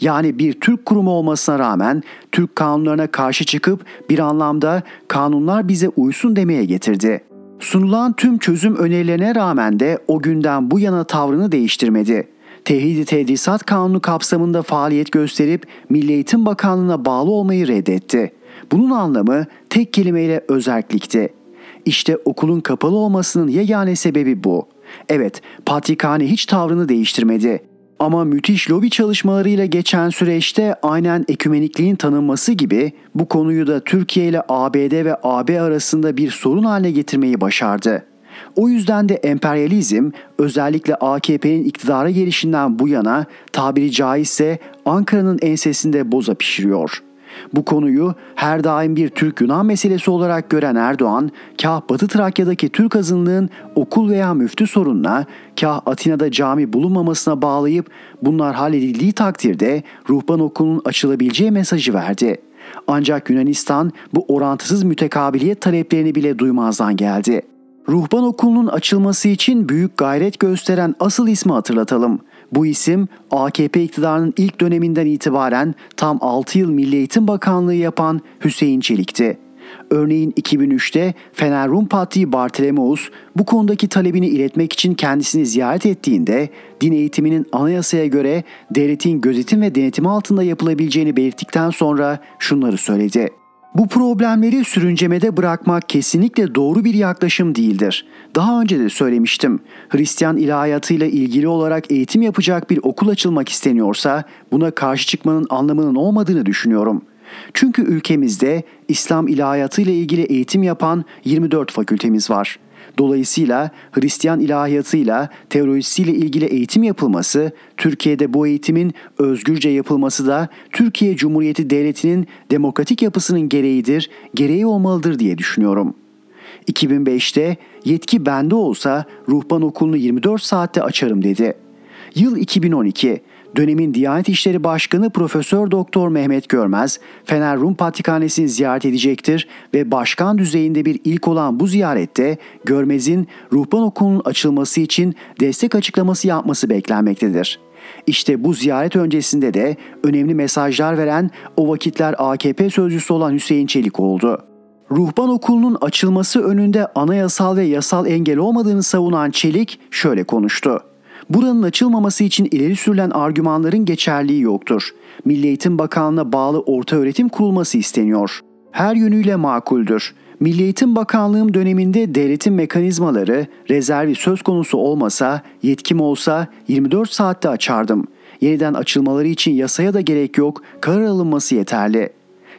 Yani bir Türk kurumu olmasına rağmen Türk kanunlarına karşı çıkıp bir anlamda kanunlar bize uysun demeye getirdi. Sunulan tüm çözüm önerilerine rağmen de o günden bu yana tavrını değiştirmedi. Tehdit-i Tedrisat Kanunu kapsamında faaliyet gösterip Milli Eğitim Bakanlığı'na bağlı olmayı reddetti. Bunun anlamı tek kelimeyle özerklikti. İşte okulun kapalı olmasının yegane sebebi bu. Evet, Patrikhane hiç tavrını değiştirmedi. Ama müthiş lobi çalışmalarıyla geçen süreçte aynen ekümenikliğin tanınması gibi bu konuyu da Türkiye ile A B D ve A B arasında bir sorun haline getirmeyi başardı. O yüzden de emperyalizm özellikle A K P'nin iktidara gelişinden bu yana tabiri caizse Ankara'nın ensesinde boza pişiriyor. Bu konuyu her daim bir Türk-Yunan meselesi olarak gören Erdoğan, kah Batı Trakya'daki Türk azınlığın okul veya müftü sorununa, kah Atina'da cami bulunmamasına bağlayıp bunlar halledildiği takdirde ruhban okulunun açılabileceği mesajı verdi. Ancak Yunanistan bu orantısız mütekabiliyet taleplerini bile duymazdan geldi. Ruhban okulunun açılması için büyük gayret gösteren asıl ismi hatırlatalım. Bu isim A K P iktidarının ilk döneminden itibaren tam altı yıl Milli Eğitim Bakanlığı yapan Hüseyin Çelik'ti. Örneğin iki bin üçte Fener Rum Patriği Bartolomeus bu konudaki talebini iletmek için kendisini ziyaret ettiğinde din eğitiminin anayasaya göre devletin gözetim ve denetimi altında yapılabileceğini belirttikten sonra şunları söyledi. Bu problemleri sürüncemede bırakmak kesinlikle doğru bir yaklaşım değildir. Daha önce de söylemiştim. Hristiyan ilahiyatıyla ilgili olarak eğitim yapacak bir okul açılmak isteniyorsa buna karşı çıkmanın anlamının olmadığını düşünüyorum. Çünkü ülkemizde İslam ilahiyatıyla ilgili eğitim yapan yirmi dört fakültemiz var. Dolayısıyla Hristiyan ilahiyatıyla, teolojisiyle ilgili eğitim yapılması, Türkiye'de bu eğitimin özgürce yapılması da Türkiye Cumhuriyeti Devleti'nin demokratik yapısının gereğidir, gereği olmalıdır diye düşünüyorum. iki bin beşte yetki bende olsa ruhban okulunu yirmi dört saatte açarım dedi. Yıl iki bin on iki. Dönemin Diyanet İşleri Başkanı Profesör Doktor Mehmet Görmez, Fener Rum Patrikhanesi'ni ziyaret edecektir ve başkan düzeyinde bir ilk olan bu ziyarette Görmez'in ruhban okulunun açılması için destek açıklaması yapması beklenmektedir. İşte bu ziyaret öncesinde de önemli mesajlar veren o vakitler A K P sözcüsü olan Hüseyin Çelik oldu. Ruhban okulunun açılması önünde anayasal ve yasal engel olmadığını savunan Çelik şöyle konuştu. Buranın açılmaması için ileri sürülen argümanların geçerliği yoktur. Milli Eğitim Bakanlığı'na bağlı ortaöğretim kurulması isteniyor. Her yönüyle makuldür. Milli Eğitim Bakanlığım döneminde devletin mekanizmaları, rezervi söz konusu olmasa, yetkim olsa yirmi dört saatte açardım. Yeniden açılmaları için yasaya da gerek yok, karar alınması yeterli.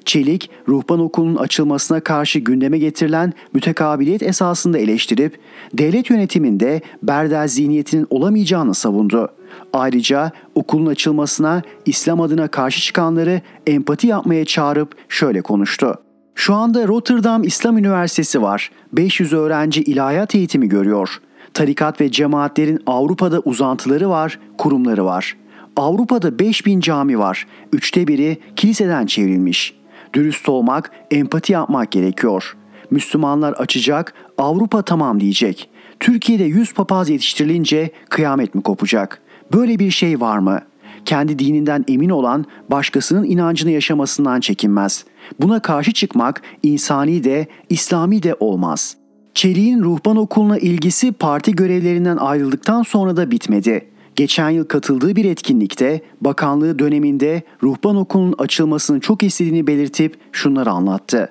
Çelik, ruhban okulunun açılmasına karşı gündeme getirilen mütekabiliyet esasında eleştirip, devlet yönetiminde berdel zihniyetinin olamayacağını savundu. Ayrıca okulun açılmasına İslam adına karşı çıkanları empati yapmaya çağırıp şöyle konuştu. Şu anda Rotterdam İslam Üniversitesi var, beş yüz öğrenci ilahiyat eğitimi görüyor. Tarikat ve cemaatlerin Avrupa'da uzantıları var, kurumları var. Avrupa'da beş bin cami var, üçte biri kiliseden çevrilmiş. Dürüst olmak, empati yapmak gerekiyor. Müslümanlar açacak, Avrupa tamam diyecek. Türkiye'de yüz papaz yetiştirilince kıyamet mi kopacak? Böyle bir şey var mı? Kendi dininden emin olan başkasının inancını yaşamasından çekinmez. Buna karşı çıkmak insani de, İslami de olmaz. Çelik'in ruhban okuluna ilgisi parti görevlerinden ayrıldıktan sonra da bitmedi. Geçen yıl katıldığı bir etkinlikte bakanlığı döneminde ruhban okulunun açılmasını çok istediğini belirtip şunları anlattı.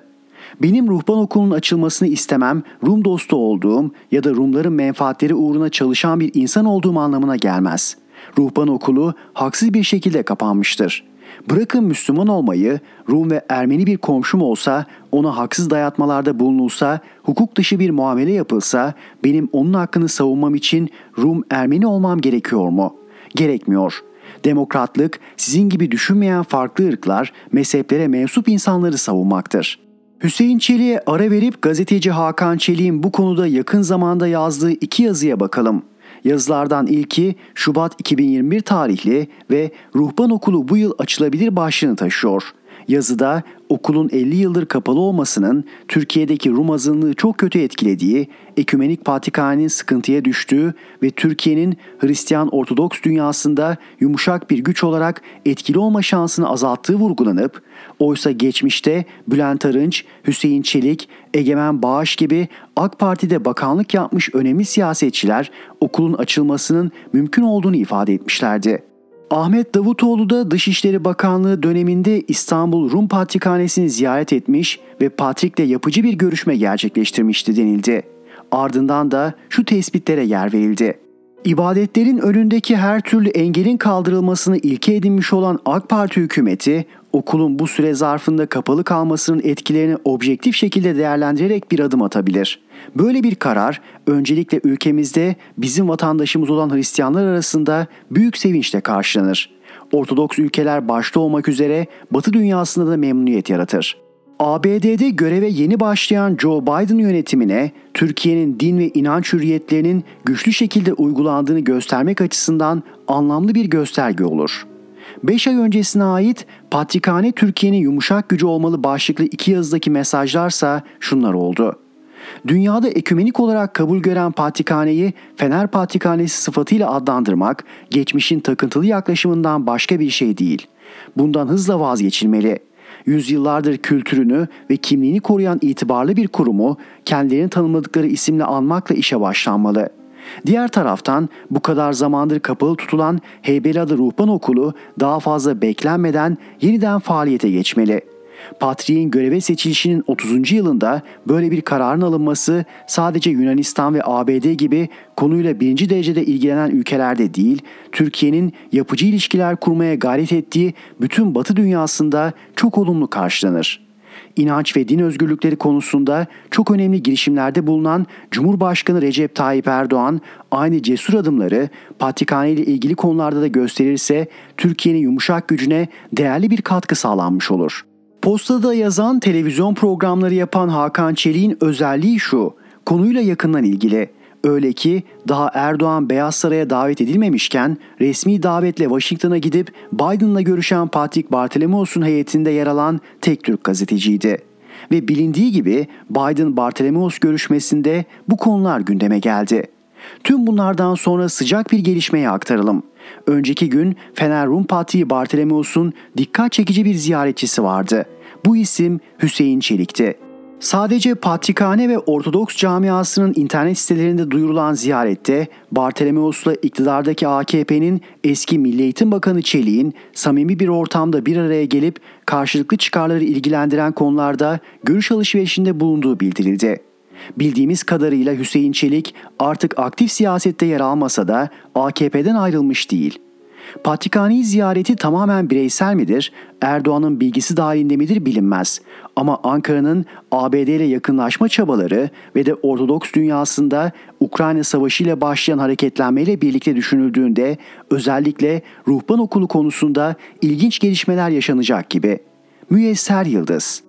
Benim ruhban okulunun açılmasını istemem Rum dostu olduğum ya da Rumların menfaatleri uğruna çalışan bir insan olduğum anlamına gelmez. Ruhban okulu haksız bir şekilde kapanmıştır. Bırakın Müslüman olmayı, Rum ve Ermeni bir komşum olsa, ona haksız dayatmalarda bulunulsa, hukuk dışı bir muamele yapılsa, benim onun hakkını savunmam için Rum Ermeni olmam gerekiyor mu? Gerekmiyor. Demokratlık, sizin gibi düşünmeyen farklı ırklar, mezheplere mensup insanları savunmaktır. Hüseyin Çelik'e ara verip gazeteci Hakan Çelik'in bu konuda yakın zamanda yazdığı iki yazıya bakalım. Yazılardan ilki Şubat iki bin yirmi bir tarihli ve Ruhban Okulu bu yıl açılabilir başlığını taşıyor. Yazıda okulun elli yıldır kapalı olmasının Türkiye'deki Rum azınlığı çok kötü etkilediği, ekümenik patrikhanenin sıkıntıya düştüğü ve Türkiye'nin Hristiyan Ortodoks dünyasında yumuşak bir güç olarak etkili olma şansını azalttığı vurgulanıp, oysa geçmişte Bülent Arınç, Hüseyin Çelik, Egemen Bağış gibi AK Parti'de bakanlık yapmış önemli siyasetçiler okulun açılmasının mümkün olduğunu ifade etmişlerdi. Ahmet Davutoğlu da Dışişleri Bakanlığı döneminde İstanbul Rum Patrikhanesi'ni ziyaret etmiş ve Patrik'le yapıcı bir görüşme gerçekleştirmişti denildi. Ardından da şu tespitlere yer verildi. İbadetlerin önündeki her türlü engelin kaldırılmasını ilke edinmiş olan AK Parti hükümeti, okulun bu süre zarfında kapalı kalmasının etkilerini objektif şekilde değerlendirerek bir adım atabilir. Böyle bir karar öncelikle ülkemizde bizim vatandaşımız olan Hristiyanlar arasında büyük sevinçle karşılanır. Ortodoks ülkeler başta olmak üzere Batı dünyasında da memnuniyet yaratır. A B D'de göreve yeni başlayan Joe Biden yönetimine Türkiye'nin din ve inanç hürriyetlerinin güçlü şekilde uygulandığını göstermek açısından anlamlı bir gösterge olur. beş ay öncesine ait Patrikhane Türkiye'nin yumuşak gücü olmalı başlıklı iki yazıdaki mesajlarsa şunlar oldu. Dünyada ekümenik olarak kabul gören Patrikhane'yi Fener Patrikhanesi sıfatıyla adlandırmak geçmişin takıntılı yaklaşımından başka bir şey değil. Bundan hızla vazgeçilmeli. Yüzyıllardır kültürünü ve kimliğini koruyan itibarlı bir kurumu kendilerini tanımladıkları isimle anmakla işe başlanmalı. Diğer taraftan bu kadar zamandır kapalı tutulan Heybeliada Ruhban Okulu daha fazla beklenmeden yeniden faaliyete geçmeli. Patriğin göreve seçilişinin otuzuncu yılında böyle bir kararın alınması sadece Yunanistan ve A B D gibi konuyla birinci derecede ilgilenen ülkelerde değil, Türkiye'nin yapıcı ilişkiler kurmaya gayret ettiği bütün Batı dünyasında çok olumlu karşılanır. İnanç ve din özgürlükleri konusunda çok önemli girişimlerde bulunan Cumhurbaşkanı Recep Tayyip Erdoğan aynı cesur adımları Patrikhane ile ilgili konularda da gösterirse Türkiye'nin yumuşak gücüne değerli bir katkı sağlanmış olur. Postada yazan, televizyon programları yapan Hakan Çelik'in özelliği şu, konuyla yakından ilgili. Öyle ki daha Erdoğan Beyaz Saray'a davet edilmemişken resmi davetle Washington'a gidip Biden'la görüşen Patrick Bartolomeos'un heyetinde yer alan tek Türk gazeteciydi. Ve bilindiği gibi Biden-Bartolomeos görüşmesinde bu konular gündeme geldi. Tüm bunlardan sonra sıcak bir gelişmeye aktaralım. Önceki gün Fener Rum Patriği Bartolomeos'un dikkat çekici bir ziyaretçisi vardı. Bu isim Hüseyin Çelik'ti. Sadece Patrikhane ve Ortodoks camiasının internet sitelerinde duyurulan ziyarette Bartolomeos'la iktidardaki A K P'nin eski Milli Eğitim Bakanı Çelik'in samimi bir ortamda bir araya gelip karşılıklı çıkarları ilgilendiren konularda görüş alışverişinde bulunduğu bildirildi. Bildiğimiz kadarıyla Hüseyin Çelik artık aktif siyasette yer almasa da A K P'den ayrılmış değil. Patrikhane ziyareti tamamen bireysel midir, Erdoğan'ın bilgisi dahilinde midir bilinmez. Ama Ankara'nın A B D ile yakınlaşma çabaları ve de Ortodoks dünyasında Ukrayna Savaşı ile başlayan hareketlenmeyle birlikte düşünüldüğünde özellikle Ruhban Okulu konusunda ilginç gelişmeler yaşanacak gibi. Müyesser Yıldız.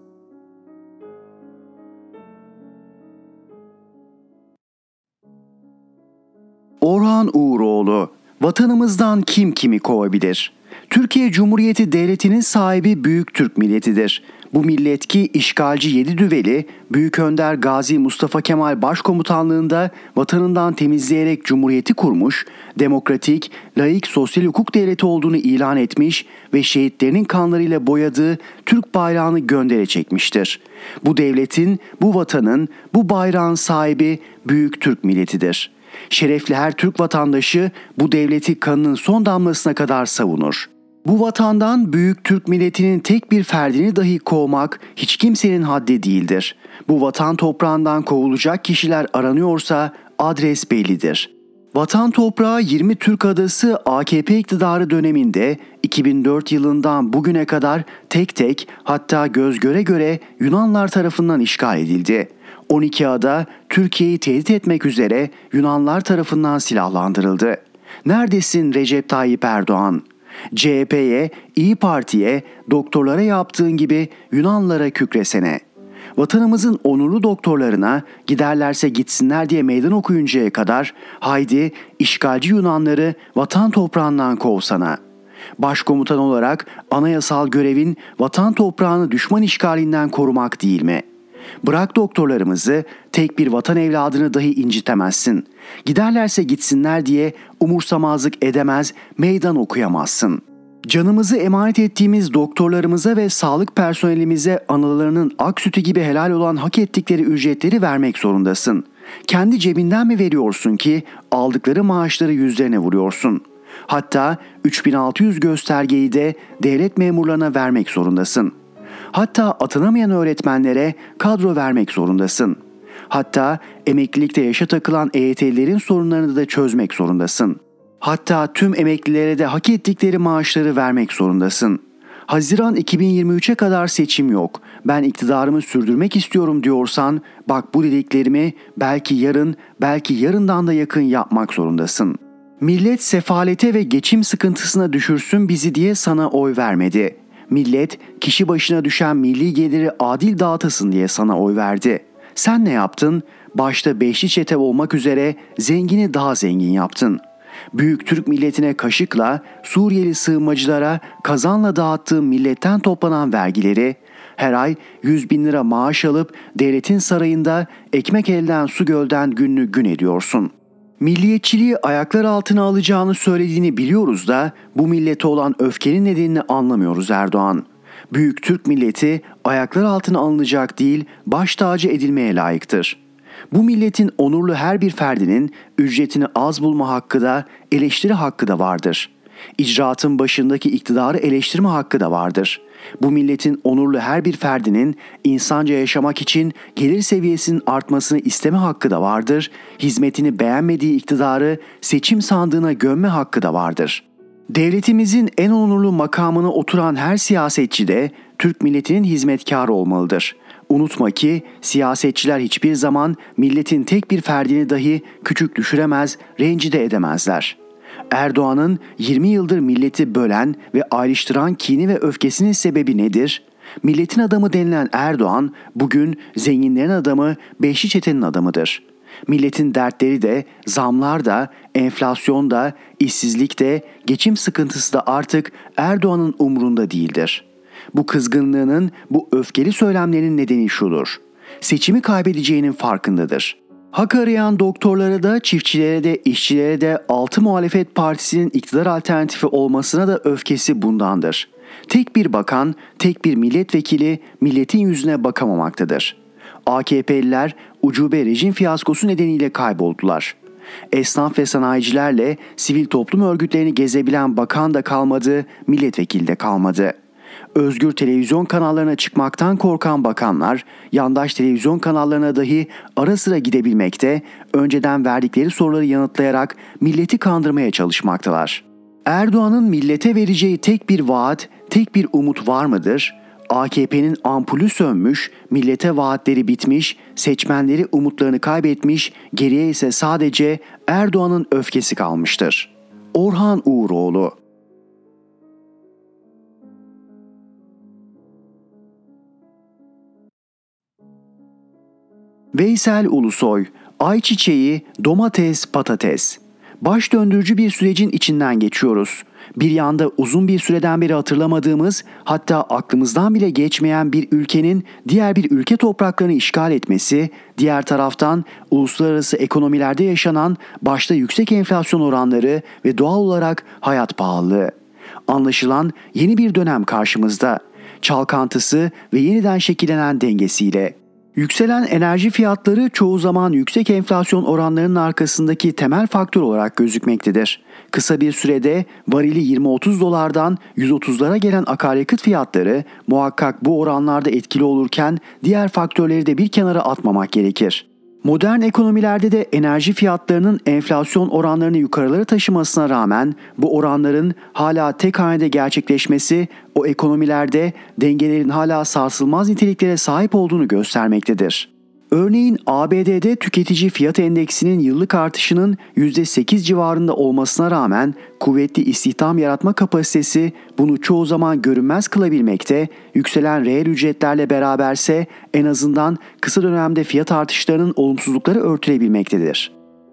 Orhan Uğuroğlu, vatanımızdan kim kimi kovabilir? Türkiye Cumhuriyeti Devleti'nin sahibi büyük Türk milletidir. Bu millet ki işgalci yedi düveli, Büyük Önder Gazi Mustafa Kemal Başkomutanlığında vatanından temizleyerek Cumhuriyeti kurmuş, demokratik, laik sosyal hukuk devleti olduğunu ilan etmiş ve şehitlerinin kanlarıyla boyadığı Türk bayrağını göndere çekmiştir. Bu devletin, bu vatanın, bu bayrağın sahibi büyük Türk milletidir. Şerefli her Türk vatandaşı bu devleti kanının son damlasına kadar savunur. Bu vatandan büyük Türk milletinin tek bir ferdini dahi kovmak hiç kimsenin haddi değildir. Bu vatan toprağından kovulacak kişiler aranıyorsa adres bellidir. Vatan toprağı yirmi Türk adası A K P iktidarı döneminde iki bin dört yılından bugüne kadar tek tek hatta göz göre göre Yunanlar tarafından işgal edildi. on iki ada Türkiye'yi tehdit etmek üzere Yunanlar tarafından silahlandırıldı. Neredesin Recep Tayyip Erdoğan? C H P'ye, İYİ Parti'ye, doktorlara yaptığın gibi Yunanlara kükresene. Vatanımızın onurlu doktorlarına giderlerse gitsinler diye meydan okuyuncaya kadar haydi işgalci Yunanları vatan toprağından kovsana. Başkomutan olarak anayasal görevin vatan toprağını düşman işgalinden korumak değil mi? Bırak doktorlarımızı, tek bir vatan evladını dahi incitemezsin. Giderlerse gitsinler diye umursamazlık edemez, meydan okuyamazsın. Canımızı emanet ettiğimiz doktorlarımıza ve sağlık personelimize analarının ak sütü gibi helal olan hak ettikleri ücretleri vermek zorundasın. Kendi cebinden mi veriyorsun ki aldıkları maaşları yüzlerine vuruyorsun? Hatta üç bin altı yüz göstergeyi de devlet memurlarına vermek zorundasın. Hatta atanamayan öğretmenlere kadro vermek zorundasın. Hatta emeklilikte yaşa takılan E Y T'lilerin sorunlarını da çözmek zorundasın. Hatta tüm emeklilere de hak ettikleri maaşları vermek zorundasın. Haziran iki bin yirmi üçe kadar seçim yok. Ben iktidarımı sürdürmek istiyorum diyorsan bak bu dediklerimi belki yarın, belki yarından da yakın yapmak zorundasın. Millet sefalete ve geçim sıkıntısına düşürsün bizi diye sana oy vermedi. Millet kişi başına düşen milli geliri adil dağıtasın diye sana oy verdi. Sen ne yaptın? Başta beşli çete olmak üzere zengini daha zengin yaptın. Büyük Türk milletine kaşıkla, Suriyeli sığınmacılara kazanla dağıttığın milletten toplanan vergileri, her ay yüz bin lira maaş alıp devletin sarayında ekmek elden su gölden gününü gün ediyorsun. Milliyetçiliği ayaklar altına alacağını söylediğini biliyoruz da bu millete olan öfkenin nedenini anlamıyoruz Erdoğan. Büyük Türk milleti ayaklar altına alınacak değil, baş tacı edilmeye layıktır. Bu milletin onurlu her bir ferdinin ücretini az bulma hakkı da eleştiri hakkı da vardır. İcraatın başındaki iktidarı eleştirme hakkı da vardır. Bu milletin onurlu her bir ferdinin insanca yaşamak için gelir seviyesinin artmasını isteme hakkı da vardır. Hizmetini beğenmediği iktidarı seçim sandığına gömme hakkı da vardır. Devletimizin en onurlu makamına oturan her siyasetçi de Türk milletinin hizmetkarı olmalıdır. Unutma ki siyasetçiler hiçbir zaman milletin tek bir ferdini dahi küçük düşüremez, rencide edemezler. Erdoğan'ın yirmi yıldır milleti bölen ve ayrıştıran kini ve öfkesinin sebebi nedir? Milletin adamı denilen Erdoğan bugün zenginlerin adamı, beşli çetenin adamıdır. Milletin dertleri de, zamlar da, enflasyon da, işsizlik de, geçim sıkıntısı da artık Erdoğan'ın umrunda değildir. Bu kızgınlığının, bu öfkeli söylemlerinin nedeni şudur. Seçimi kaybedeceğinin farkındadır. Hak arayan doktorlara da, çiftçilere de, işçilere de altı muhalefet partisinin iktidar alternatifi olmasına da öfkesi bundandır. Tek bir bakan, tek bir milletvekili milletin yüzüne bakamamaktadır. A K P'liler ucube rejim fiyaskosu nedeniyle kayboldular. Esnaf ve sanayicilerle sivil toplum örgütlerini gezebilen bakan da kalmadı, milletvekili de kalmadı. Özgür televizyon kanallarına çıkmaktan korkan bakanlar, yandaş televizyon kanallarına dahi ara sıra gidebilmekte, önceden verdikleri soruları yanıtlayarak milleti kandırmaya çalışmaktalar. Erdoğan'ın millete vereceği tek bir vaat, tek bir umut var mıdır? A K P'nin ampulü sönmüş, millete vaatleri bitmiş, seçmenleri umutlarını kaybetmiş, geriye ise sadece Erdoğan'ın öfkesi kalmıştır. Orhan Uğuroğlu. Veysel Ulusoy, ayçiçeği, domates, patates. Baş döndürücü bir sürecin içinden geçiyoruz. Bir yanda uzun bir süreden beri hatırlamadığımız, hatta aklımızdan bile geçmeyen bir ülkenin diğer bir ülke topraklarını işgal etmesi, diğer taraftan uluslararası ekonomilerde yaşanan başta yüksek enflasyon oranları ve doğal olarak hayat pahalılığı. Anlaşılan yeni bir dönem karşımızda. Çalkantısı ve yeniden şekillenen dengesiyle. Yükselen enerji fiyatları çoğu zaman yüksek enflasyon oranlarının arkasındaki temel faktör olarak gözükmektedir. Kısa bir sürede varili yirmi otuz dolardan yüz otuzlara gelen akaryakıt fiyatları muhakkak bu oranlarda etkili olurken diğer faktörleri de bir kenara atmamak gerekir. Modern ekonomilerde de enerji fiyatlarının enflasyon oranlarını yukarılara taşımasına rağmen bu oranların hala tek hanede gerçekleşmesi o ekonomilerde dengelerin hala sarsılmaz niteliklere sahip olduğunu göstermektedir. Örneğin A B D'de tüketici fiyat endeksinin yıllık artışının yüzde sekiz civarında olmasına rağmen kuvvetli istihdam yaratma kapasitesi bunu çoğu zaman görünmez kılabilmekte, yükselen reel ücretlerle beraberse en azından kısa dönemde fiyat artışlarının olumsuzlukları örtülebilmektedir.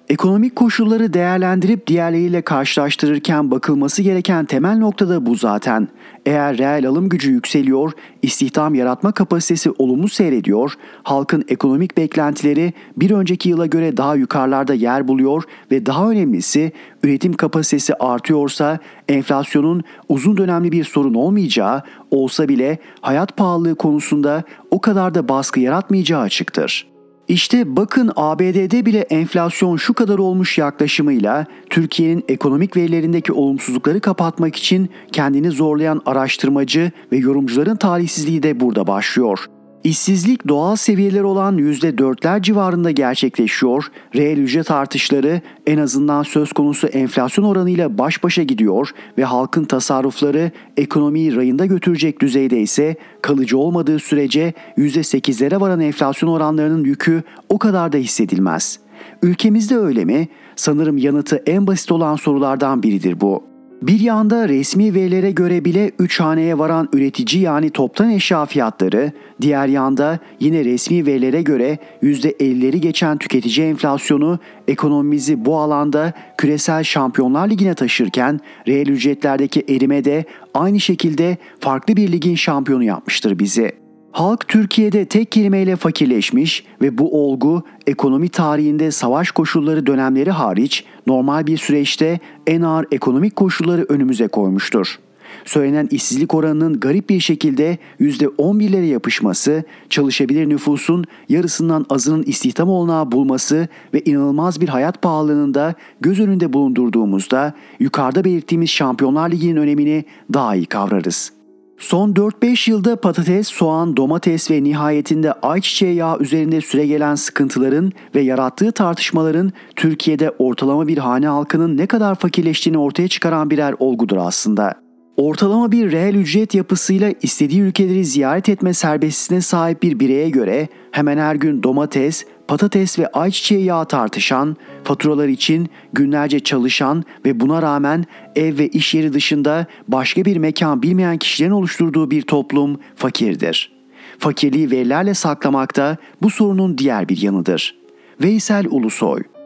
Ekonomik koşulları değerlendirip diğerleriyle karşılaştırırken bakılması gereken temel nokta da bu zaten. Eğer reel alım gücü yükseliyor, istihdam yaratma kapasitesi olumlu seyrediyor, halkın ekonomik beklentileri bir önceki yıla göre daha yukarılarda yer buluyor ve daha önemlisi üretim kapasitesi artıyorsa enflasyonun uzun dönemli bir sorun olmayacağı, olsa bile hayat pahalılığı konusunda o kadar da baskı yaratmayacağı açıktır. İşte bakın A B D'de bile enflasyon şu kadar olmuş yaklaşımıyla Türkiye'nin ekonomik verilerindeki olumsuzlukları kapatmak için kendini zorlayan araştırmacı ve yorumcuların talihsizliği de burada başlıyor. İşsizlik doğal seviyeler olan yüzde dörtler civarında gerçekleşiyor, reel ücret artışları en azından söz konusu enflasyon oranıyla baş başa gidiyor ve halkın tasarrufları ekonomiyi rayında götürecek düzeyde ise kalıcı olmadığı sürece yüzde sekizlere varan enflasyon oranlarının yükü o kadar da hissedilmez. Ülkemizde öyle mi? Sanırım yanıtı en basit olan sorulardan biridir bu. Bir yanda resmi verilere göre bile üç haneye varan üretici yani toptan eşya fiyatları, diğer yanda yine resmi verilere göre yüzde ellileri geçen tüketici enflasyonu ekonomimizi bu alanda küresel şampiyonlar ligine taşırken reel ücretlerdeki erime de aynı şekilde farklı bir ligin şampiyonu yapmıştır bizi. Halk Türkiye'de tek kelimeyle fakirleşmiş ve bu olgu ekonomi tarihinde savaş koşulları dönemleri hariç normal bir süreçte en ağır ekonomik koşulları önümüze koymuştur. Söylenen işsizlik oranının garip bir şekilde yüzde on birlere yapışması, çalışabilir nüfusun yarısından azının istihdam olanağı bulması ve inanılmaz bir hayat pahalılığının da göz önünde bulundurduğumuzda yukarıda belirttiğimiz Şampiyonlar Ligi'nin önemini daha iyi kavrarız. Son dört beş yılda patates, soğan, domates ve nihayetinde ayçiçeği yağı üzerinde süregelen sıkıntıların ve yarattığı tartışmaların Türkiye'de ortalama bir hane halkının ne kadar fakirleştiğini ortaya çıkaran birer olgudur aslında. Ortalama bir reel ücret yapısıyla istediği ülkeleri ziyaret etme serbestliğine sahip bir bireye göre hemen her gün domates, patates ve ayçiçeği yağı tartışan, faturalar için günlerce çalışan ve buna rağmen ev ve iş yeri dışında başka bir mekan bilmeyen kişilerin oluşturduğu bir toplum fakirdir. Fakirliği verilerle saklamak da bu sorunun diğer bir yanıdır. Veysel Ulusoy